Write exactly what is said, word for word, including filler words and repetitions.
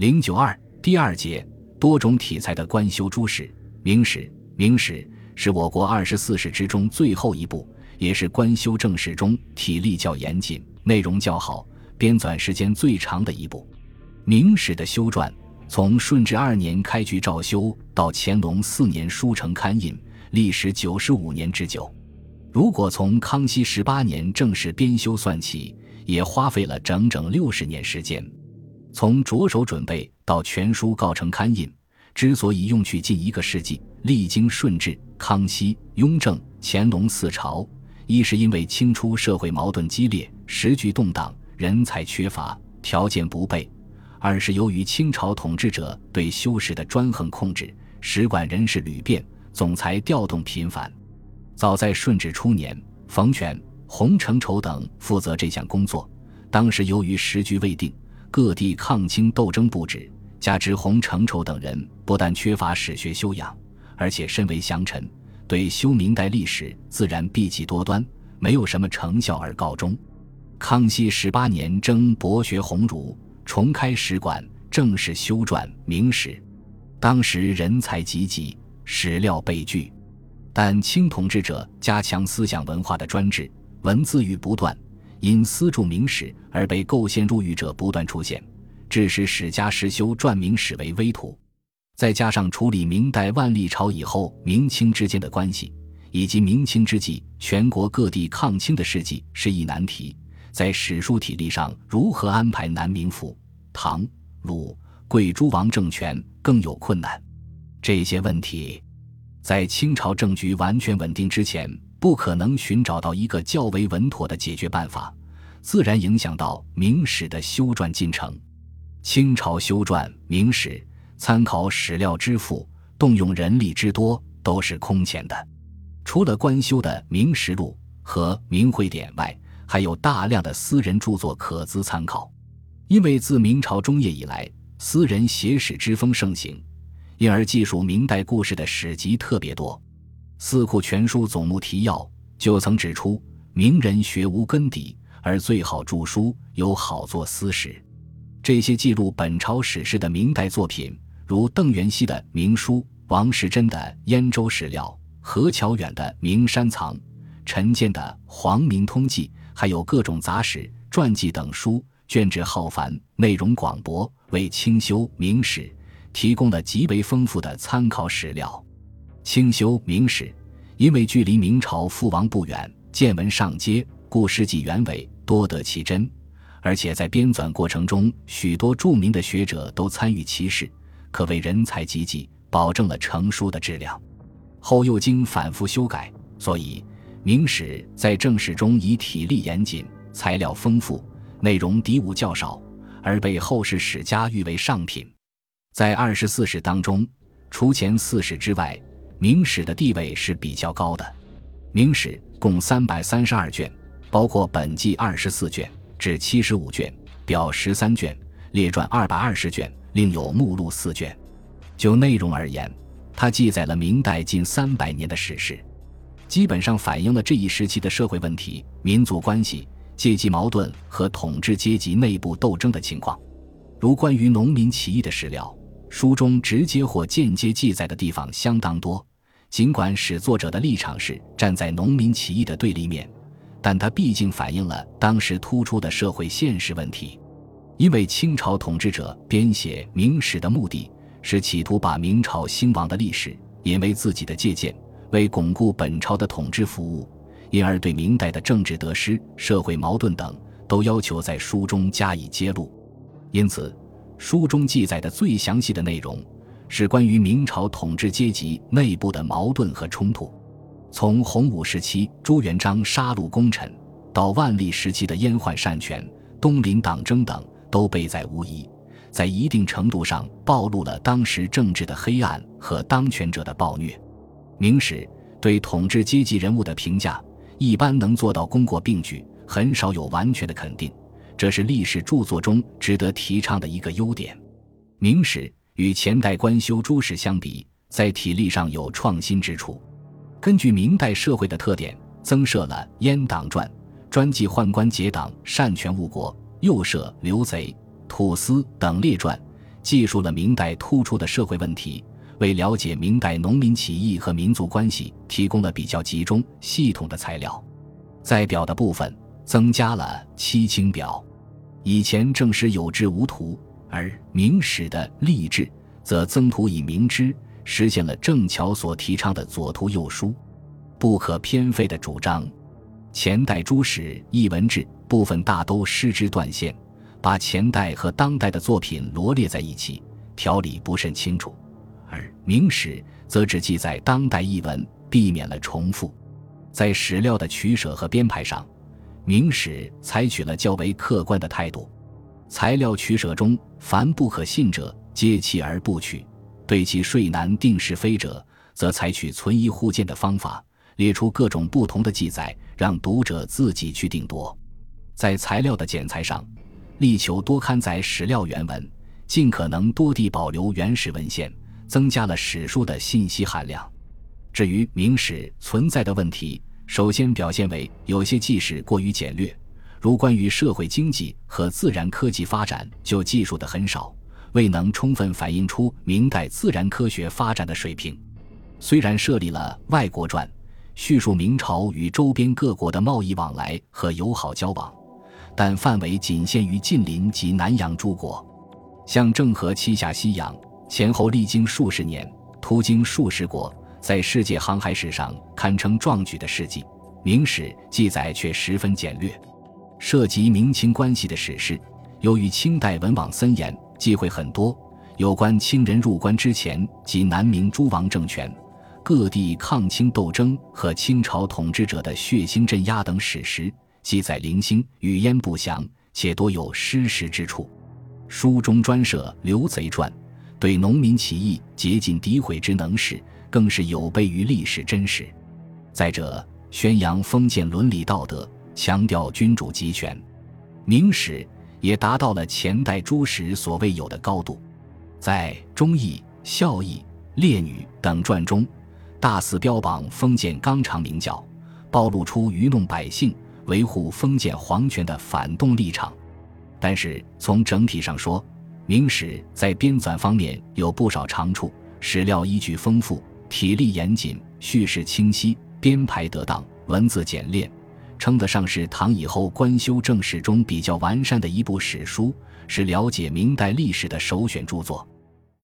零九二第二节，多种体裁的官修诸史。明史，明史是我国二十四史之中最后一部，也是官修正史中体例较严谨、内容较好、编纂时间最长的一部。明史的修撰从顺治二年开局诏修到乾隆四年书成刊印，历时九十五年之久。如果从康熙十八年正式编修算起，也花费了整整六十年时间。从着手准备到全书告成刊印，之所以用去近一个世纪，历经顺治、康熙、雍正、乾隆四朝，一是因为清初社会矛盾激烈，时局动荡，人才缺乏，条件不备；二是由于清朝统治者对修史的专横控制，史馆人事屡变，总裁调动频繁。早在顺治初年，冯铨、洪承畴等负责这项工作。当时由于时局未定，各地抗清斗争不止，加之洪承畴等人不但缺乏史学修养，而且身为降臣，对修明代历史自然避忌多端，没有什么成效而告终。康熙十八年征博学鸿儒，重开史馆，正式修撰明史。当时人才济济，史料备具，但清统治者加强思想文化的专制，文字狱不断，因私著明史而被构陷入狱者不断出现，致使史家实修撰明史为危途。再加上处理明代万历朝以后明清之间的关系，以及明清之际全国各地抗清的事迹是一难题，在史书体例上如何安排南明府、唐、鲁、桂诸王政权更有困难。这些问题在清朝政局完全稳定之前，不可能寻找到一个较为稳妥的解决办法，自然影响到明史的修撰进程。清朝修撰明史，参考史料之富，动用人力之多，都是空前的。除了官修的《明实录》和《明会典》外，还有大量的私人著作可资参考。因为自明朝中叶以来，私人写史之风盛行，因而记述明代故事的史籍特别多。《四库全书总目提要》就曾指出，明人学无根底，而最好著书，有好作私史。这些记录本朝史事的明代作品，如邓元熙的《明书》、王世贞的《燕州史料》、何乔远的《明山藏》、陈建的《皇明通记》，还有各种杂史、传记等书，卷帙浩繁，内容广博，为清修明史提供了极为丰富的参考史料。清修明史因为距离明朝覆亡不远，见闻尚接，故事迹原委，多得其真。而且在编纂过程中，许多著名的学者都参与其事，可谓人才济济，保证了成书的质量。后又经反复修改，所以明史在正史中以体例严谨、材料丰富、内容底武较少，而被后世史家誉为上品。在二十四史当中，除前四史之外，明史的地位是比较高的。明史共三百三十二卷，包括本纪二十四卷、至七十五卷、表十三卷、列传二百二十卷，另有目录四卷。就内容而言，它记载了明代近三百年的史事，基本上反映了这一时期的社会问题、民族关系、阶级矛盾和统治阶级内部斗争的情况。如关于农民起义的史料，书中直接或间接记载的地方相当多。尽管史作者的立场是站在农民起义的对立面，但它毕竟反映了当时突出的社会现实问题。因为清朝统治者编写明史的目的是企图把明朝兴亡的历史引为自己的借鉴，为巩固本朝的统治服务，因而对明代的政治得失、社会矛盾等都要求在书中加以揭露。因此书中记载的最详细的内容是关于明朝统治阶级内部的矛盾和冲突。从洪武时期朱元璋杀戮功臣，到万历时期的阉宦擅权、东林党争等，都备载无遗，在一定程度上暴露了当时政治的黑暗和当权者的暴虐。明史对统治阶级人物的评价一般能做到功过并举，很少有完全的肯定，这是历史著作中值得提倡的一个优点。明史与前代官修诸史相比，在体例上有创新之处。根据明代社会的特点，增设了阉党传，专记宦官结党、擅权误国；又设刘贼、土司等列传，记述了明代突出的社会问题，为了解明代农民起义和民族关系提供了比较集中、系统的材料。在表的部分，增加了七卿表。以前正史有志无图，而明史的励志则增图以明之，实现了郑巧所提倡的左图右书，不可偏废的主张。前代诸史一文志部分大都失之断线，把前代和当代的作品罗列在一起，条理不甚清楚，而明史则只记载当代一文，避免了重复。在史料的取舍和编排上，明史采取了较为客观的态度。材料取舍中，凡不可信者皆弃而不取，对其税难定是非者，则采取存疑互鉴的方法，列出各种不同的记载，让读者自己去定夺。在材料的剪裁上，力求多刊载史料原文，尽可能多地保留原始文献，增加了史书的信息含量。至于明史存在的问题，首先表现为有些纪史过于简略，如关于社会经济和自然科技发展就记述的很少，未能充分反映出明代自然科学发展的水平。虽然设立了外国传，叙述明朝与周边各国的贸易往来和友好交往，但范围仅限于近邻及南洋诸国。像郑和七下西洋，前后历经数十年，途经数十国，在世界航海史上堪称壮举的事迹，明史记载却十分简略。涉及明清关系的史事，由于清代文网森严，忌讳很多，有关清人入关之前及南明诸王政权、各地抗清斗争和清朝统治者的血腥镇压等史实，记载零星，语焉不详，且多有失实之处。书中专设《刘贼传》，对农民起义竭尽诋毁之能事，更是有悖于历史真实。再者，宣扬封建伦理道德，强调君主集权。明史也达到了前代诸史所未有的高度。在《忠义》《孝义》《烈女》等传中，大肆标榜封建纲常名教，暴露出愚弄百姓、维护封建皇权的反动立场。但是从整体上说，明史在编纂方面有不少长处，史料依据丰富，体例严谨，叙事清晰，编排得当，文字简练，称得上是唐以后官修正史中比较完善的一部史书，是了解明代历史的首选著作。